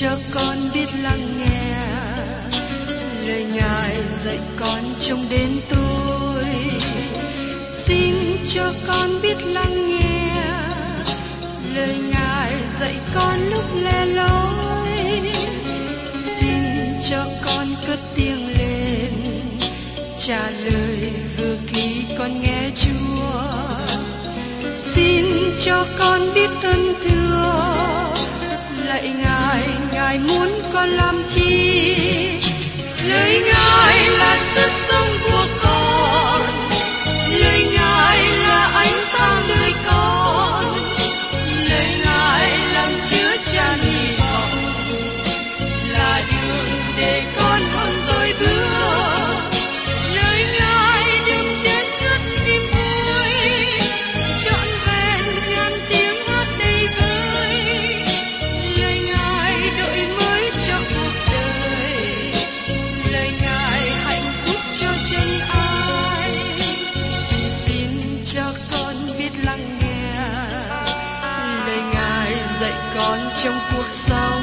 cho con biết lắng nghe lời Ngài dạy con trong đến tôi. Xin cho con biết lắng nghe lời Ngài dạy con lúc lẻ loi. Xin cho con cất tiếng lên trả lời vừa khi con nghe Chúa. Xin cho con biết ơn thưa lạy Ngài, Ngài muốn con làm chi? Lời Ngài là sức sống của con, lời Ngài là ánh sáng nơi con, lời Ngài làm chứa tràn hy vọng, là đường để con không rối bước. Lời Ngài đêm trên đất niềm vui, trọn vẹn ngàn tiếng hát đầy vơi. Lời Ngài đổi mới cho cuộc đời, lời Ngài hạnh phúc cho chân ai. Xin cho con biết lắng nghe lời Ngài dạy con trong cuộc sống.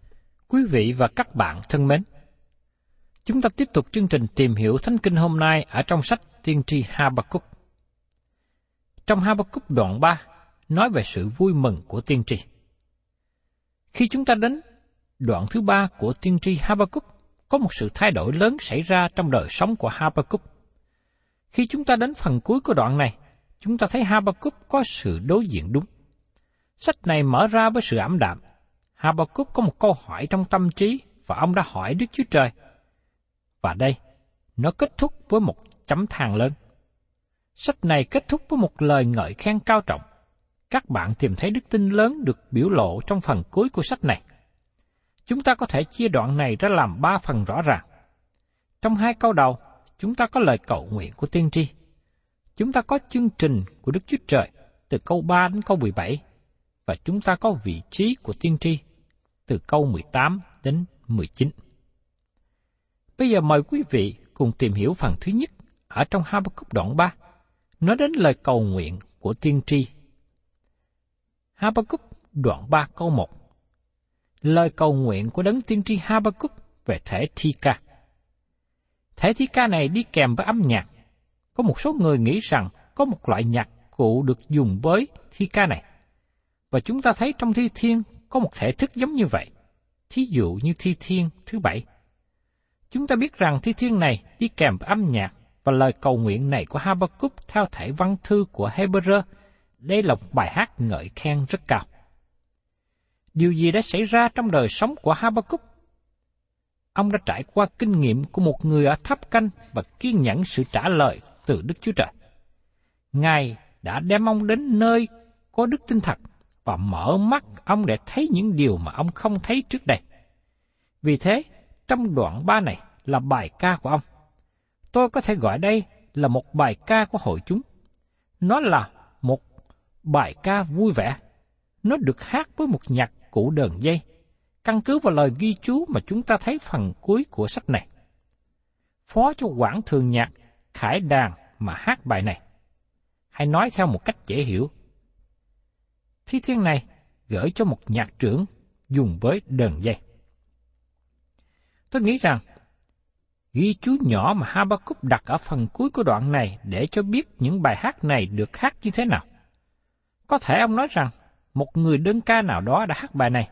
Quý vị và các bạn thân mến, chúng ta tiếp tục chương trình tìm hiểu Thánh Kinh hôm nay ở trong sách Tiên tri Ha-ba-cúc. Trong Ha-ba-cúc đoạn 3 nói về sự vui mừng của tiên tri. Khi chúng ta đến đoạn thứ 3 của Tiên tri Ha-ba-cúc, có một sự thay đổi lớn xảy ra trong đời sống của Ha-ba-cúc. Khi chúng ta đến phần cuối của đoạn này, chúng ta thấy Ha-ba-cúc có sự đối diện đúng. Sách này mở ra với sự ảm đạm. Ha-ba-cúc có một câu hỏi trong tâm trí và ông đã hỏi Đức Chúa Trời. Và đây, nó kết thúc với một chấm than lớn. Sách này kết thúc với một lời ngợi khen cao trọng. Các bạn tìm thấy đức tin lớn được biểu lộ trong phần cuối của sách này. Chúng ta có thể chia đoạn này ra làm 3 phần rõ ràng. Trong 2 câu đầu, chúng ta có lời cầu nguyện của tiên tri. Chúng ta có chương trình của Đức Chúa Trời từ câu 3 đến câu 17. Và chúng ta có vị trí của tiên tri từ câu 18 đến 19. Bây giờ mời quý vị cùng tìm hiểu phần thứ nhất ở trong Ha-ba-cúc đoạn 3, nói đến lời cầu nguyện của tiên tri. Ha-ba-cúc đoạn 3 câu 1. Lời cầu nguyện của đấng tiên tri Ha-ba-cúc về thể thi ca. Thể thi ca này đi kèm với âm nhạc. Có một số người nghĩ rằng có một loại nhạc cụ được dùng với thi ca này. Và chúng ta thấy trong thi thiên có một thể thức giống như vậy, thí dụ như thi thiên thứ 7. Chúng ta biết rằng thi thiên này đi kèm với âm nhạc và lời cầu nguyện này của Ha-ba-cúc theo thể văn thư của Hebrew. Đây là một bài hát ngợi khen rất cao. Điều gì đã xảy ra trong đời sống của Ha-ba-cúc? Ông đã trải qua kinh nghiệm của một người ở tháp canh và kiên nhẫn sự trả lời từ Đức Chúa Trời. Ngài đã đem ông đến nơi có đức tin thật và mở mắt ông để thấy những điều mà ông không thấy trước đây. Vì thế, trong đoạn 3 này là bài ca của ông. Tôi có thể gọi đây là một bài ca của hội chúng. Nó là một bài ca vui vẻ. Nó được hát với một nhạc cụ đờn dây, căn cứ vào lời ghi chú mà chúng ta thấy phần cuối của sách này. Phó cho quản thường nhạc Khải Đàn mà hát bài này. Hay nói theo một cách dễ hiểu, thi thiên này gửi cho một nhạc trưởng dùng với đờn dây. Tôi nghĩ rằng, ghi chú nhỏ mà Ha-ba-cúc đặt ở phần cuối của đoạn này để cho biết những bài hát này được hát như thế nào. Có thể ông nói rằng, một người đơn ca nào đó đã hát bài này.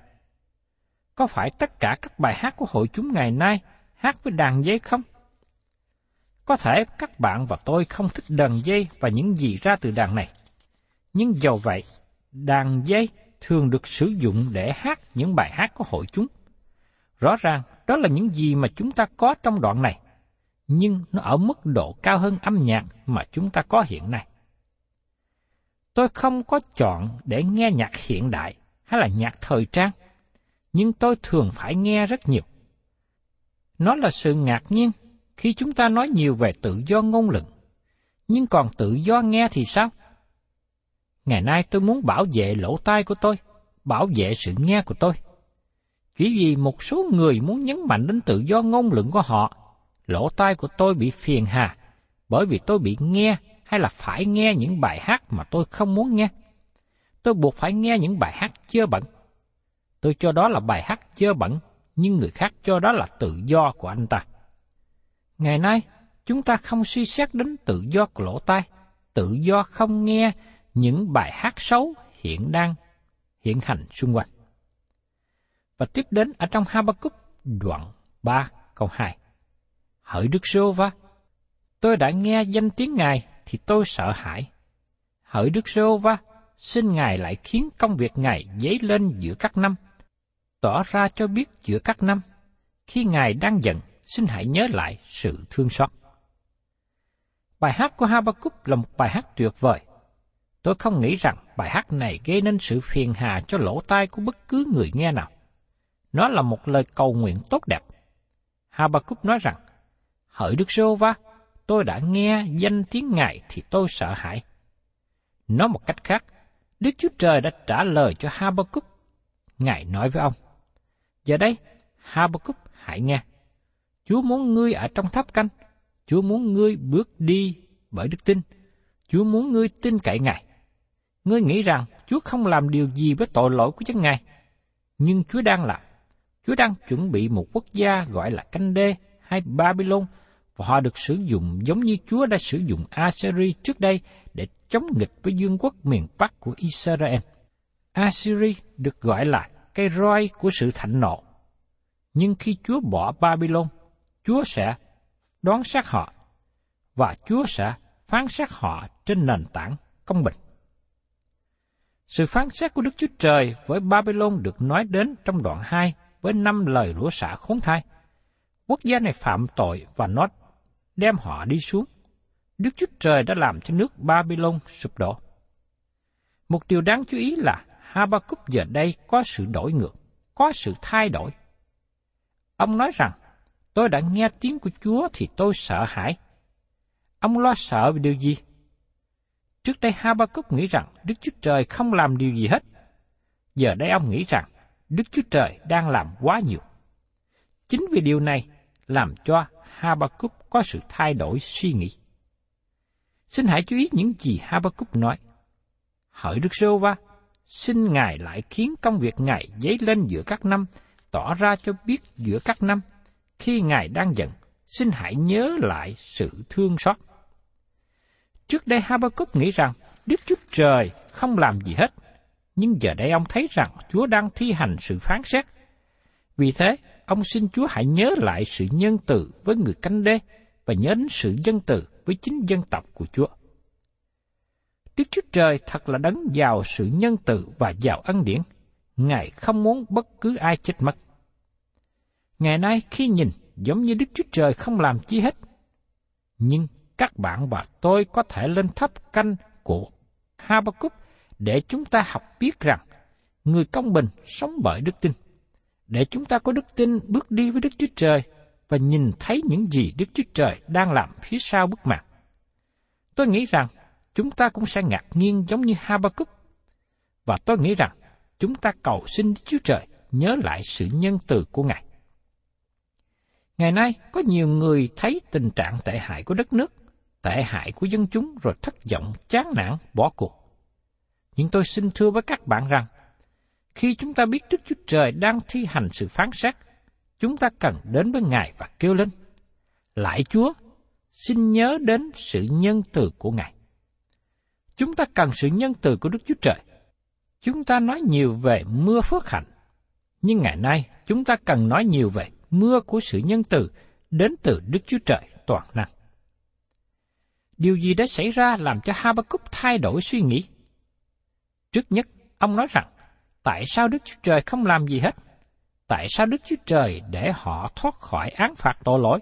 Có phải tất cả các bài hát của hội chúng ngày nay hát với đàn dây không? Có thể các bạn và tôi không thích đàn dây và những gì ra từ đàn này. Nhưng dầu vậy, đàn dây thường được sử dụng để hát những bài hát của hội chúng. Rõ ràng, đó là những gì mà chúng ta có trong đoạn này, nhưng nó ở mức độ cao hơn âm nhạc mà chúng ta có hiện nay. Tôi không có chọn để nghe nhạc hiện đại hay là nhạc thời trang, nhưng tôi thường phải nghe rất nhiều. Nó là sự ngạc nhiên khi chúng ta nói nhiều về tự do ngôn luận, nhưng còn tự do nghe thì sao? Ngày nay tôi muốn bảo vệ lỗ tai của tôi, bảo vệ sự nghe của tôi. Chỉ vì một số người muốn nhấn mạnh đến tự do ngôn luận của họ, lỗ tai của tôi bị phiền hà, bởi vì tôi bị nghe hay là phải nghe những bài hát mà tôi không muốn nghe. Tôi buộc phải nghe những bài hát dơ bẩn. Tôi cho đó là bài hát dơ bẩn, nhưng người khác cho đó là tự do của anh ta. Ngày nay, chúng ta không suy xét đến tự do của lỗ tai, tự do không nghe những bài hát xấu hiện hành xung quanh. Và tiếp đến ở trong Ha-ba-cúc đoạn 3 câu 2. Hỡi Đức Giê-hô-va, tôi đã nghe danh tiếng Ngài thì tôi sợ hãi. Hỡi Đức Giê-hô-va, xin Ngài lại khiến công việc Ngài dấy lên giữa các năm, tỏ ra cho biết giữa các năm. Khi Ngài đang giận, xin hãy nhớ lại sự thương xót. Bài hát của Ha-ba-cúc là một bài hát tuyệt vời. Tôi không nghĩ rằng bài hát này gây nên sự phiền hà cho lỗ tai của bất cứ người nghe nào. Nó là một lời cầu nguyện tốt đẹp. Ha-ba-cúc nói rằng, hỡi Đức Giê-hô-va, tôi đã nghe danh tiếng Ngài thì tôi sợ hãi. Nói một cách khác, Đức Chúa Trời đã trả lời cho Ha-ba-cúc. Ngài nói với ông, giờ đây, Ha-ba-cúc hãy nghe. Chúa muốn ngươi ở trong tháp canh. Chúa muốn ngươi bước đi bởi đức tin. Chúa muốn ngươi tin cậy Ngài. Ngươi nghĩ rằng Chúa không làm điều gì với tội lỗi của dân Ngài. Nhưng Chúa đang làm. Chúa đang chuẩn bị một quốc gia gọi là Canh Đê hay Babylon, và họ được sử dụng giống như Chúa đã sử dụng Assyri trước đây để chống nghịch với vương quốc miền Bắc của Y-sơ-ra-ên. Assyri được gọi là cây roi của sự thạnh nộ. Nhưng khi Chúa bỏ Babylon, Chúa sẽ đoán xét họ, và Chúa sẽ phán xét họ trên nền tảng công bình. Sự phán xét của Đức Chúa Trời với Babylon được nói đến trong đoạn 2 với 5 lời rủa xả khốn thai. Quốc gia này phạm tội và nó đem họ đi xuống. Đức Chúa Trời đã làm cho nước Babylon sụp đổ. Một điều đáng chú ý là Ha-ba-cúc giờ đây có sự đổi ngược, có sự thay đổi. Ông nói rằng, tôi đã nghe tiếng của Chúa thì tôi sợ hãi. Ông lo sợ về điều gì? Trước đây Ha-ba-cúc nghĩ rằng Đức Chúa Trời không làm điều gì hết. Giờ đây ông nghĩ rằng Đức Chúa Trời đang làm quá nhiều. Chính vì điều này làm cho Ha-ba-cúc có sự thay đổi suy nghĩ. Xin hãy chú ý những gì Ha-ba-cúc nói. Hỡi Đức Giê-hô-va, xin Ngài lại khiến công việc Ngài dấy lên giữa các năm, tỏ ra cho biết giữa các năm. Khi Ngài đang giận, xin hãy nhớ lại sự thương xót. Trước đây Ha-ba-cúc nghĩ rằng Đức Chúa Trời không làm gì hết, nhưng giờ đây ông thấy rằng Chúa đang thi hành sự phán xét. Vì thế, ông xin Chúa hãy nhớ lại sự nhân từ với người Canh Đê và nhớ đến sự nhân từ với chính dân tộc của Chúa. Đức Chúa Trời thật là đấng giàu sự nhân từ và giàu ân điển. Ngài không muốn bất cứ ai chết mất. Ngày nay khi nhìn giống như Đức Chúa Trời không làm chi hết, nhưng các bạn và tôi có thể lên tháp canh của Ha-ba-cúc để chúng ta học biết rằng người công bình sống bởi đức tin. Để chúng ta có đức tin bước đi với Đức Chúa Trời và nhìn thấy những gì Đức Chúa Trời đang làm phía sau bức màn. Tôi nghĩ rằng chúng ta cũng sẽ ngạc nhiên giống như Ha-ba-cúc. Và tôi nghĩ rằng chúng ta cầu xin Đức Chúa Trời nhớ lại sự nhân từ của Ngài. Ngày nay, có nhiều người thấy tình trạng tệ hại của đất nước, tệ hại của dân chúng rồi thất vọng, chán nản, bỏ cuộc. Nhưng tôi xin thưa với các bạn rằng, khi chúng ta biết Đức Chúa Trời đang thi hành sự phán xét, chúng ta cần đến với Ngài và kêu lên, lạy Chúa, xin nhớ đến sự nhân từ của Ngài. Chúng ta cần sự nhân từ của Đức Chúa Trời. Chúng ta nói nhiều về mưa phước hạnh, Nhưng ngày nay, chúng ta cần nói nhiều về mưa của sự nhân từ đến từ Đức Chúa Trời toàn năng. Điều gì đã xảy ra làm cho Ha-ba-cúc thay đổi suy nghĩ? Trước nhất, ông nói rằng, tại sao Đức Chúa Trời không làm gì hết? Tại sao Đức Chúa Trời để họ thoát khỏi án phạt tội lỗi?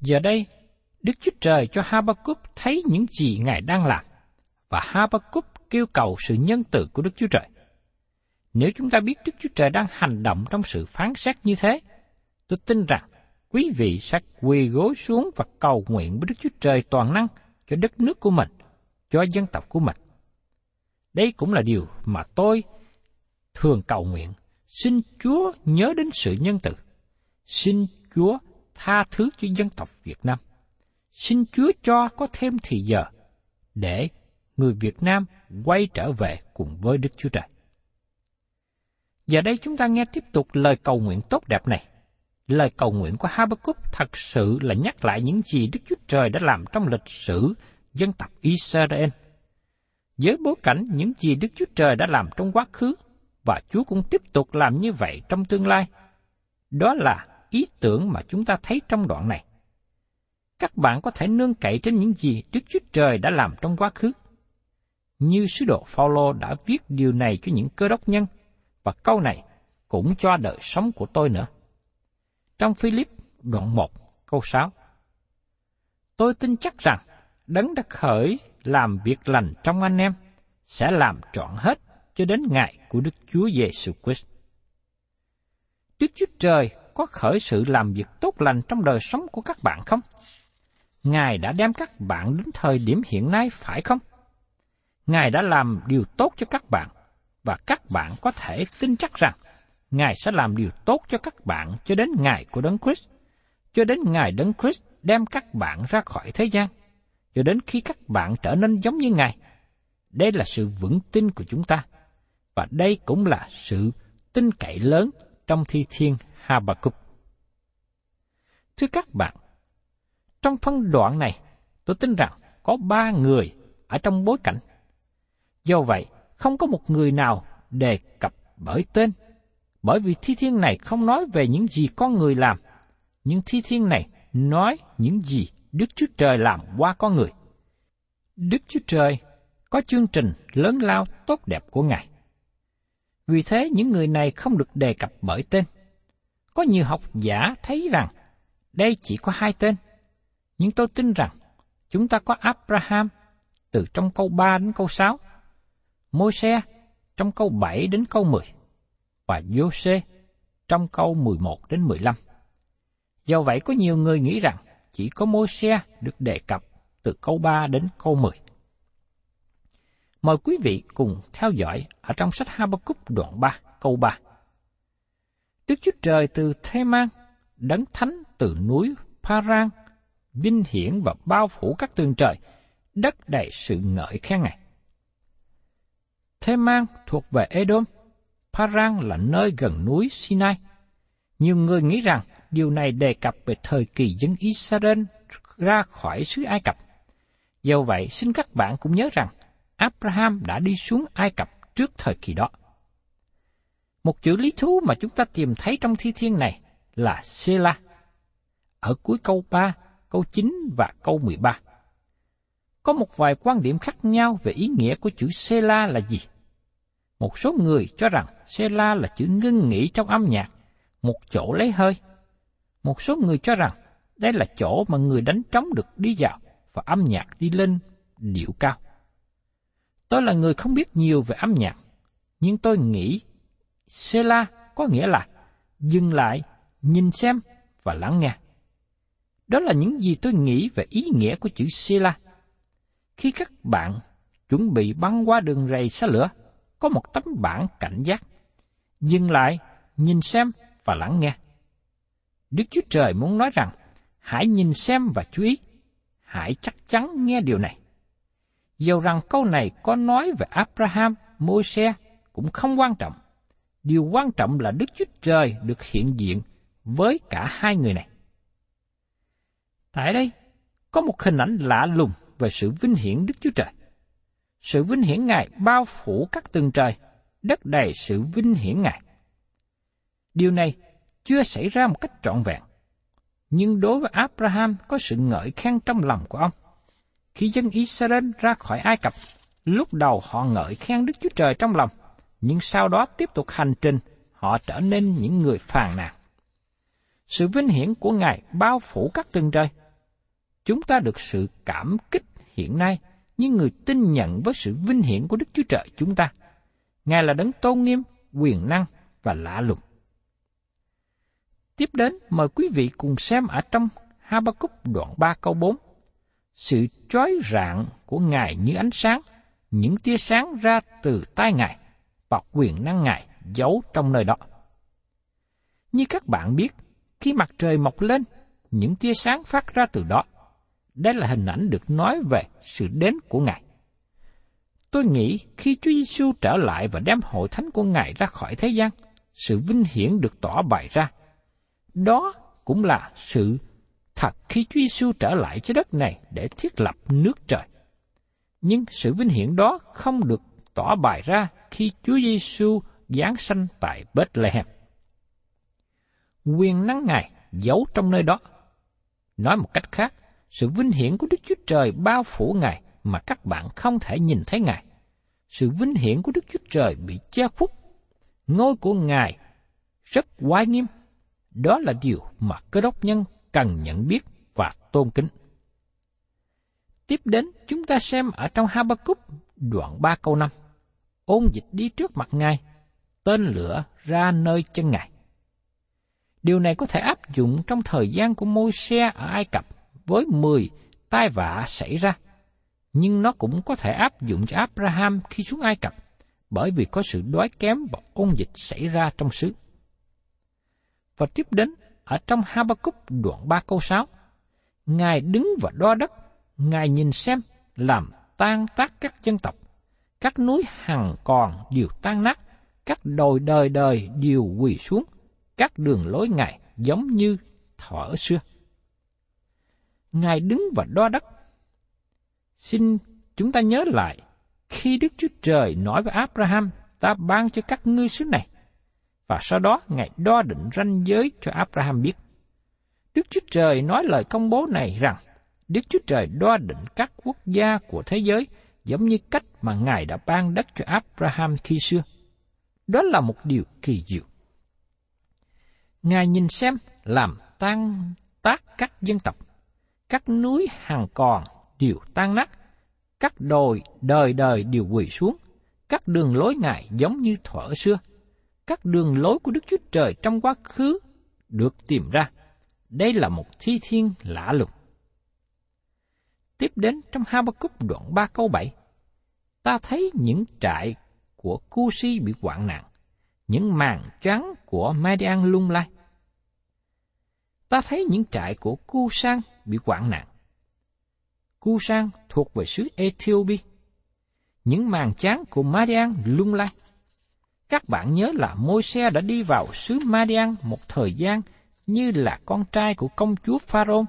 Giờ đây, Đức Chúa Trời cho Ha-ba-cúc thấy những gì Ngài đang làm, và Ha-ba-cúc kêu cầu sự nhân từ của Đức Chúa Trời. Nếu chúng ta biết Đức Chúa Trời đang hành động trong sự phán xét như thế, tôi tin rằng quý vị sẽ quỳ gối xuống và cầu nguyện với Đức Chúa Trời toàn năng cho đất nước của mình, cho dân tộc của mình. Đây cũng là điều mà tôi thường cầu nguyện. Xin Chúa nhớ đến sự nhân từ. Xin Chúa tha thứ cho dân tộc Việt Nam. Xin Chúa cho có thêm thì giờ để người Việt Nam quay trở về cùng với Đức Chúa Trời. Giờ đây chúng ta nghe tiếp tục lời cầu nguyện tốt đẹp này. Lời cầu nguyện của Ha-ba-cúc thật sự là nhắc lại những gì Đức Chúa Trời đã làm trong lịch sử dân tộc Y-sơ-ra-ên. Với bối cảnh những gì Đức Chúa Trời đã làm trong quá khứ, và Chúa cũng tiếp tục làm như vậy trong tương lai. Đó là ý tưởng mà chúng ta thấy trong đoạn này. Các bạn có thể nương cậy trên những gì Đức Chúa Trời đã làm trong quá khứ. Như sứ đồ Phao-lô đã viết điều này cho những cơ đốc nhân, và câu này cũng cho đời sống của tôi nữa. Trong Philip đoạn 1 câu 6, tôi tin chắc rằng Đấng đã khởi làm việc lành trong anh em sẽ làm trọn hết cho đến ngày của Đức Chúa Giê-xu Christ. Đức Chúa Trời có khởi sự làm việc tốt lành trong đời sống của các bạn không? Ngài đã đem các bạn đến thời điểm hiện nay phải không? Ngài đã làm điều tốt cho các bạn, và các bạn có thể tin chắc rằng Ngài sẽ làm điều tốt cho các bạn cho đến ngày của Đấng Christ, cho đến ngày Đấng Christ đem các bạn ra khỏi thế gian, cho đến khi các bạn trở nên giống như Ngài. Đây là sự vững tin của chúng ta, và đây cũng là sự tin cậy lớn trong thi thiên Ha-ba-cúc. Thưa các bạn, trong phân đoạn này, tôi tin rằng có 3 người ở trong bối cảnh. Do vậy, không có một người nào đề cập bởi tên, bởi vì thi thiên này không nói về những gì con người làm, nhưng thi thiên này nói những gì Đức Chúa Trời làm qua con người. Đức Chúa Trời có chương trình lớn lao tốt đẹp của Ngài. Vì thế, những người này không được đề cập bởi tên. Có nhiều học giả thấy rằng đây chỉ có 2 tên, nhưng tôi tin rằng chúng ta có Abraham từ trong câu 3 đến câu 6, Mô-sê trong câu 7 đến câu 10, và Giô-suê trong câu 11 đến 15. Do vậy, có nhiều người nghĩ rằng chỉ có Mô-sê được đề cập từ câu 3 đến câu 10. Mời quý vị cùng theo dõi ở trong sách Ha-ba-cúc đoạn 3, câu 3. Đức Chúa Trời từ Thê-mang, Đấng Thánh từ núi Pa-rang, vinh hiển và bao phủ các tường trời, đất đầy sự ngợi khen Ngài. Thê-mang thuộc về Ê-đôm, Pa-rang là nơi gần núi Sinai. Nhiều người nghĩ rằng điều này đề cập về thời kỳ dân Israel ra khỏi xứ Ai Cập. Do vậy, xin các bạn cũng nhớ rằng Abraham đã đi xuống Ai Cập trước thời kỳ đó. Một chữ lý thú mà chúng ta tìm thấy trong thi thiên này là Sela, ở cuối câu 3, câu 9 và câu 13. Có một vài quan điểm khác nhau về ý nghĩa của chữ Sela là gì. Một số người cho rằng Sela là chữ ngưng nghỉ trong âm nhạc, một chỗ lấy hơi. Một số người cho rằng đây là chỗ mà người đánh trống được đi vào và âm nhạc đi lên điệu cao. Tôi là người không biết nhiều về âm nhạc, nhưng tôi nghĩ Sela có nghĩa là dừng lại, nhìn xem và lắng nghe. Đó là những gì tôi nghĩ về ý nghĩa của chữ Sela. Khi các bạn chuẩn bị băng qua đường rầy xe lửa, có một tấm bảng cảnh giác. Dừng lại, nhìn xem và lắng nghe. Đức Chúa Trời muốn nói rằng, hãy nhìn xem và chú ý. Hãy chắc chắn nghe điều này. Dầu rằng câu này có nói về Abraham, Mô-sê cũng không quan trọng. Điều quan trọng là Đức Chúa Trời được hiện diện với cả 2 người này. Tại đây, có một hình ảnh lạ lùng về sự vinh hiển Đức Chúa Trời. Sự vinh hiển Ngài bao phủ các tầng trời, đất đầy sự vinh hiển Ngài. Điều này chưa xảy ra một cách trọn vẹn, nhưng đối với Abraham có sự ngợi khen trong lòng của ông. Khi dân Israel ra khỏi Ai Cập, lúc đầu họ ngợi khen Đức Chúa Trời trong lòng, nhưng sau đó tiếp tục hành trình, họ trở nên những người phàn nàn. Sự vinh hiển của Ngài bao phủ các tầng trời. Chúng ta được sự cảm kích hiện nay, những người tin nhận với sự vinh hiển của Đức Chúa Trời chúng ta. Ngài là đấng tôn nghiêm, quyền năng và lạ lùng. Tiếp đến, mời quý vị cùng xem ở trong Ha-ba-cúc đoạn 3 câu 4. Sự chói rạng của Ngài như ánh sáng, những tia sáng ra từ tay Ngài và quyền năng Ngài giấu trong nơi đó. Như các bạn biết, khi mặt trời mọc lên, những tia sáng phát ra từ đó. Đây là hình ảnh được nói về sự đến của Ngài. Tôi nghĩ khi Chúa Giê-xu trở lại và đem hội thánh của Ngài ra khỏi thế gian, sự vinh hiển được tỏ bày ra. Đó cũng là sự thật khi Chúa Giê-xu trở lại trái đất này để thiết lập nước trời. Nhưng sự vinh hiển đó không được tỏ bày ra khi Chúa Giê-xu giáng sanh tại Bethlehem. Quyền năng Ngài giấu trong nơi đó. Nói một cách khác, sự vinh hiển của Đức Chúa Trời bao phủ Ngài mà các bạn không thể nhìn thấy Ngài. Sự vinh hiển của Đức Chúa Trời bị che khuất. Ngôi của Ngài rất oai nghiêm. Đó là điều mà Cơ Đốc nhân cần nhận biết và tôn kính. Tiếp đến, chúng ta xem ở trong Ha-ba-cúc đoạn 3 câu 5. Ôn dịch đi trước mặt Ngài, tên lửa ra nơi chân Ngài. Điều này có thể áp dụng trong thời gian của Mô-sê ở Ai Cập với 10 tai vạ xảy ra, nhưng nó cũng có thể áp dụng cho Abraham khi xuống Ai Cập, bởi vì có sự đói kém và ôn dịch xảy ra trong xứ. Và tiếp đến, ở trong Ha-ba-cúc đoạn 3 câu 6, Ngài đứng và đo đất, Ngài nhìn xem, làm tan tác các dân tộc, các núi hằng còn đều tan nát, các đồi đời đời đều quỳ xuống, các đường lối Ngài giống như thuở xưa. Ngài đứng và đo đất. Xin chúng ta nhớ lại, khi Đức Chúa Trời nói với Abraham, ta ban cho các ngươi xứ này, và sau đó Ngài đo định ranh giới cho Abraham biết. Đức Chúa Trời nói lời công bố này rằng, Đức Chúa Trời đo định các quốc gia của thế giới giống như cách mà Ngài đã ban đất cho Abraham khi xưa. Đó là một điều kỳ diệu. Ngài nhìn xem, làm tan tác các dân tộc, các núi hằng còn đều tan nát, các đồi đời đời đều quỳ xuống, các đường lối Ngài giống như thuở xưa. Các đường lối của Đức Chúa Trời trong quá khứ được tìm ra. Đây là một thi thiên lạ lùng. Tiếp đến trong Ha-ba-cúc đoạn 3 câu 7, ta thấy những trại của Cusi bị hoạn nạn, những màn trắng của Median lung lay. Ta thấy những trại của Cushan bị hoạn nạn. Cushan thuộc về xứ Ethiopia. Những màn trắng của Median lung lay. Các bạn nhớ là Mô-sê đã đi vào xứ Median một thời gian như là con trai của công chúa Pharaoh,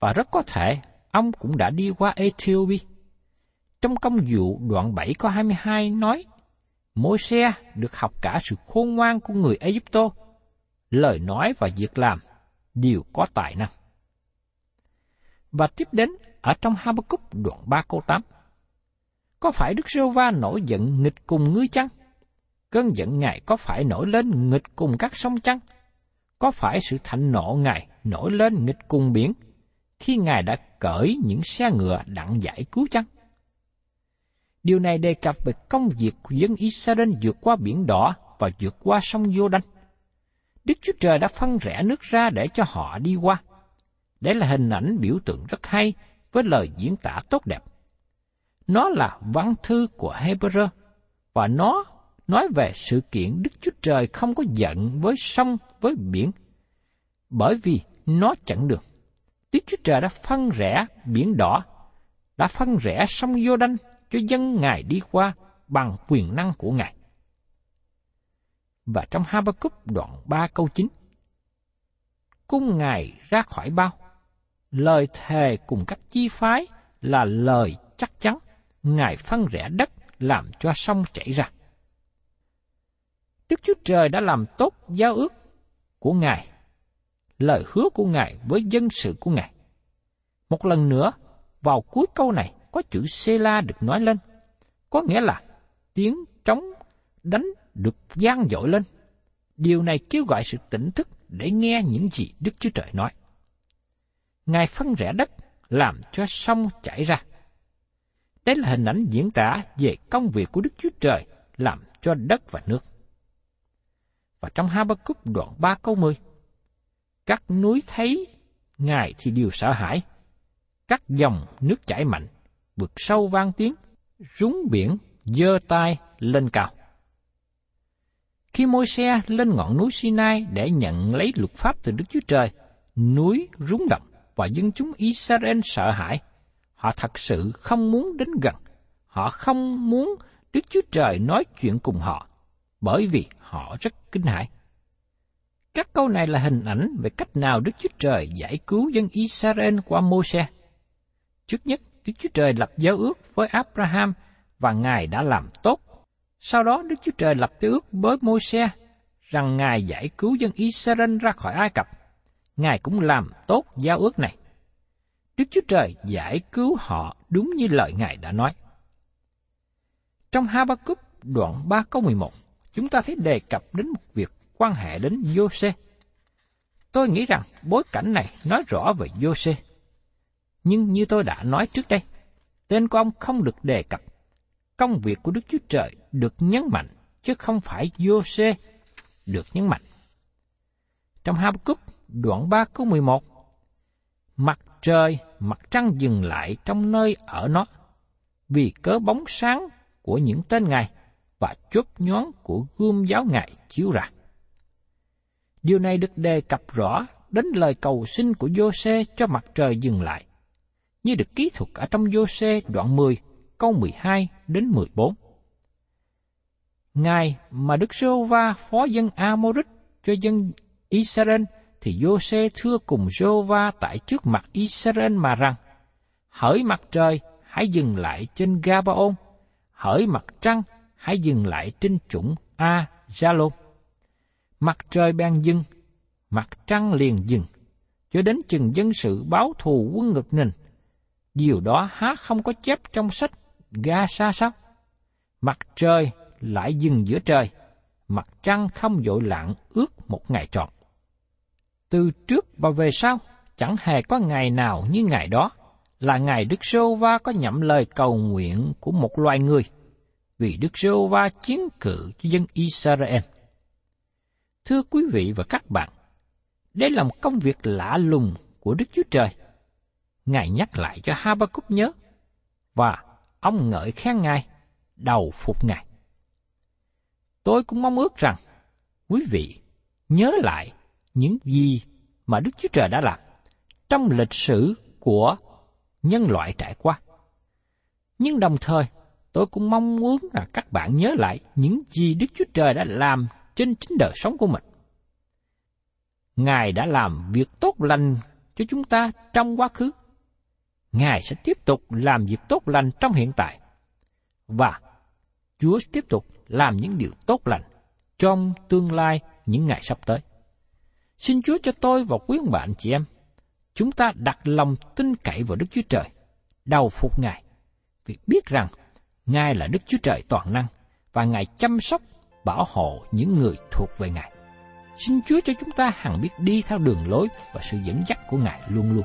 và rất có thể ông cũng đã đi qua Ethiopia. Trong công vụ đoạn 7 câu 22 nói, Mô-sê được học cả sự khôn ngoan của người Ai Cập, lời nói và việc làm đều có tài năng. Và tiếp đến ở trong Ha-ba-cúc đoạn 3 câu 8, có phải Đức Giê-hô-va nổi giận nghịch cùng ngươi chăng? Cơn giận Ngài có phải nổi lên nghịch cùng các sông chăng? Có phải sự thạnh nộ Ngài nổi lên nghịch cùng biển, khi Ngài đã cởi những xe ngựa đặng giải cứu chăng? Điều này đề cập về công việc của dân Israel vượt qua biển Đỏ và vượt qua sông Giô-đanh. Đức Chúa Trời đã phân rẽ nước ra để cho họ đi qua. Đấy là hình ảnh biểu tượng rất hay với lời diễn tả tốt đẹp. Nó là văn thư của Hebrew và nó nói về sự kiện Đức Chúa Trời không có giận với sông, với biển, bởi vì nó chặn đường. Đức Chúa Trời đã phân rẽ biển Đỏ, đã phân rẽ sông Giô-đanh cho dân Ngài đi qua bằng quyền năng của Ngài. Và trong Ha-ba-cúc đoạn 3 câu 9, cung Ngài ra khỏi bao, lời thề cùng các chi phái là lời chắc chắn, Ngài phân rẽ đất làm cho sông chảy ra. Đức Chúa Trời đã làm tốt giao ước của Ngài, lời hứa của Ngài với dân sự của Ngài. Một lần nữa, vào cuối câu này có chữ Sela được nói lên, có nghĩa là tiếng trống đánh được vang dội lên. Điều này kêu gọi sự tỉnh thức để nghe những gì Đức Chúa Trời nói. Ngài phân rẽ đất, làm cho sông chảy ra. Đây là hình ảnh diễn tả về công việc của Đức Chúa Trời làm cho đất và nước. Và trong Ha-ba-cúc đoạn 3 câu 10, các núi thấy Ngài thì đều sợ hãi, các dòng nước chảy mạnh, vực sâu vang tiếng, rúng biển giơ tay lên cao. Khi Mô-sê lên ngọn núi Sinai để nhận lấy luật pháp từ Đức Chúa Trời, núi rung động và dân chúng Israel sợ hãi. Họ thật sự không muốn đến gần, họ không muốn Đức Chúa Trời nói chuyện cùng họ, bởi vì họ rất kinh hãi. Các câu này là hình ảnh về cách nào Đức Chúa Trời giải cứu dân Israel qua Mô-sê. Trước nhất, Đức Chúa Trời lập giao ước với Abraham và Ngài đã làm tốt. Sau đó, Đức Chúa Trời lập giao ước với Mô-sê rằng Ngài giải cứu dân Israel ra khỏi Ai Cập. Ngài cũng làm tốt giao ước này. Đức Chúa Trời giải cứu họ đúng như lời Ngài đã nói. Trong Ha-ba-cúc đoạn 3 câu 11, chúng ta thấy đề cập đến một việc quan hệ đến Giô-suê. Tôi nghĩ rằng bối cảnh này nói rõ về Giô-suê. Nhưng như tôi đã nói trước đây, tên của ông không được đề cập. Công việc của Đức Chúa Trời được nhấn mạnh, chứ không phải Giô-suê được nhấn mạnh. Trong Ha-ba-cúc đoạn 3 câu 11, mặt trời, mặt trăng dừng lại trong nơi ở nó, vì cớ bóng sáng của những tên Ngài và chớp nhoáng của gươm giáo Ngài chiếu ra. Điều này được đề cập rõ đến lời cầu xin của Giô-suê cho mặt trời dừng lại, như được ký thuật ở trong Giô-suê đoạn 10, câu 12 đến 14. Ngài mà Đức Giê-hô-va phó dân A-mô-rít cho dân Israel, thì Giô-suê thưa cùng Giê-hô-va tại trước mặt Israel mà rằng: Hỡi mặt trời, hãy dừng lại trên Gabaon, hỡi mặt trăng, hãy dừng lại trên chủng A-Ga-lô. Mặt trời bèn dừng, mặt trăng liền dừng, cho đến chừng dân sự báo thù quân nghịch mình. Điều đó há không có chép trong sách Ga-za sao? Mặt trời lại dừng giữa trời, mặt trăng không dội lạng ước một ngày tròn. Từ trước và về sau, chẳng hề có ngày nào như ngày đó, là ngày Đức Giê-hô-va có nhậm lời cầu nguyện của một loài người, vì Đức Giê-hô-va chiến cự cho dân Israel. Thưa quý vị và các bạn, đây là một công việc lạ lùng của Đức Chúa Trời. Ngài nhắc lại cho Ha-ba-cúc nhớ, và ông ngợi khen Ngài, đầu phục Ngài. Tôi cũng mong ước rằng, quý vị nhớ lại những gì mà Đức Chúa Trời đã làm trong lịch sử của nhân loại trải qua. Nhưng đồng thời, tôi cũng mong muốn là các bạn nhớ lại những gì Đức Chúa Trời đã làm trên chính đời sống của mình. Ngài đã làm việc tốt lành cho chúng ta trong quá khứ. Ngài sẽ tiếp tục làm việc tốt lành trong hiện tại. Và Chúa sẽ tiếp tục làm những điều tốt lành trong tương lai những ngày sắp tới. Xin Chúa cho tôi và quý ông bạn chị em, chúng ta đặt lòng tin cậy vào Đức Chúa Trời, đầu phục Ngài, vì biết rằng Ngài là Đức Chúa Trời toàn năng và Ngài chăm sóc, bảo hộ những người thuộc về Ngài. Xin Chúa cho chúng ta hằng biết đi theo đường lối và sự dẫn dắt của Ngài luôn luôn.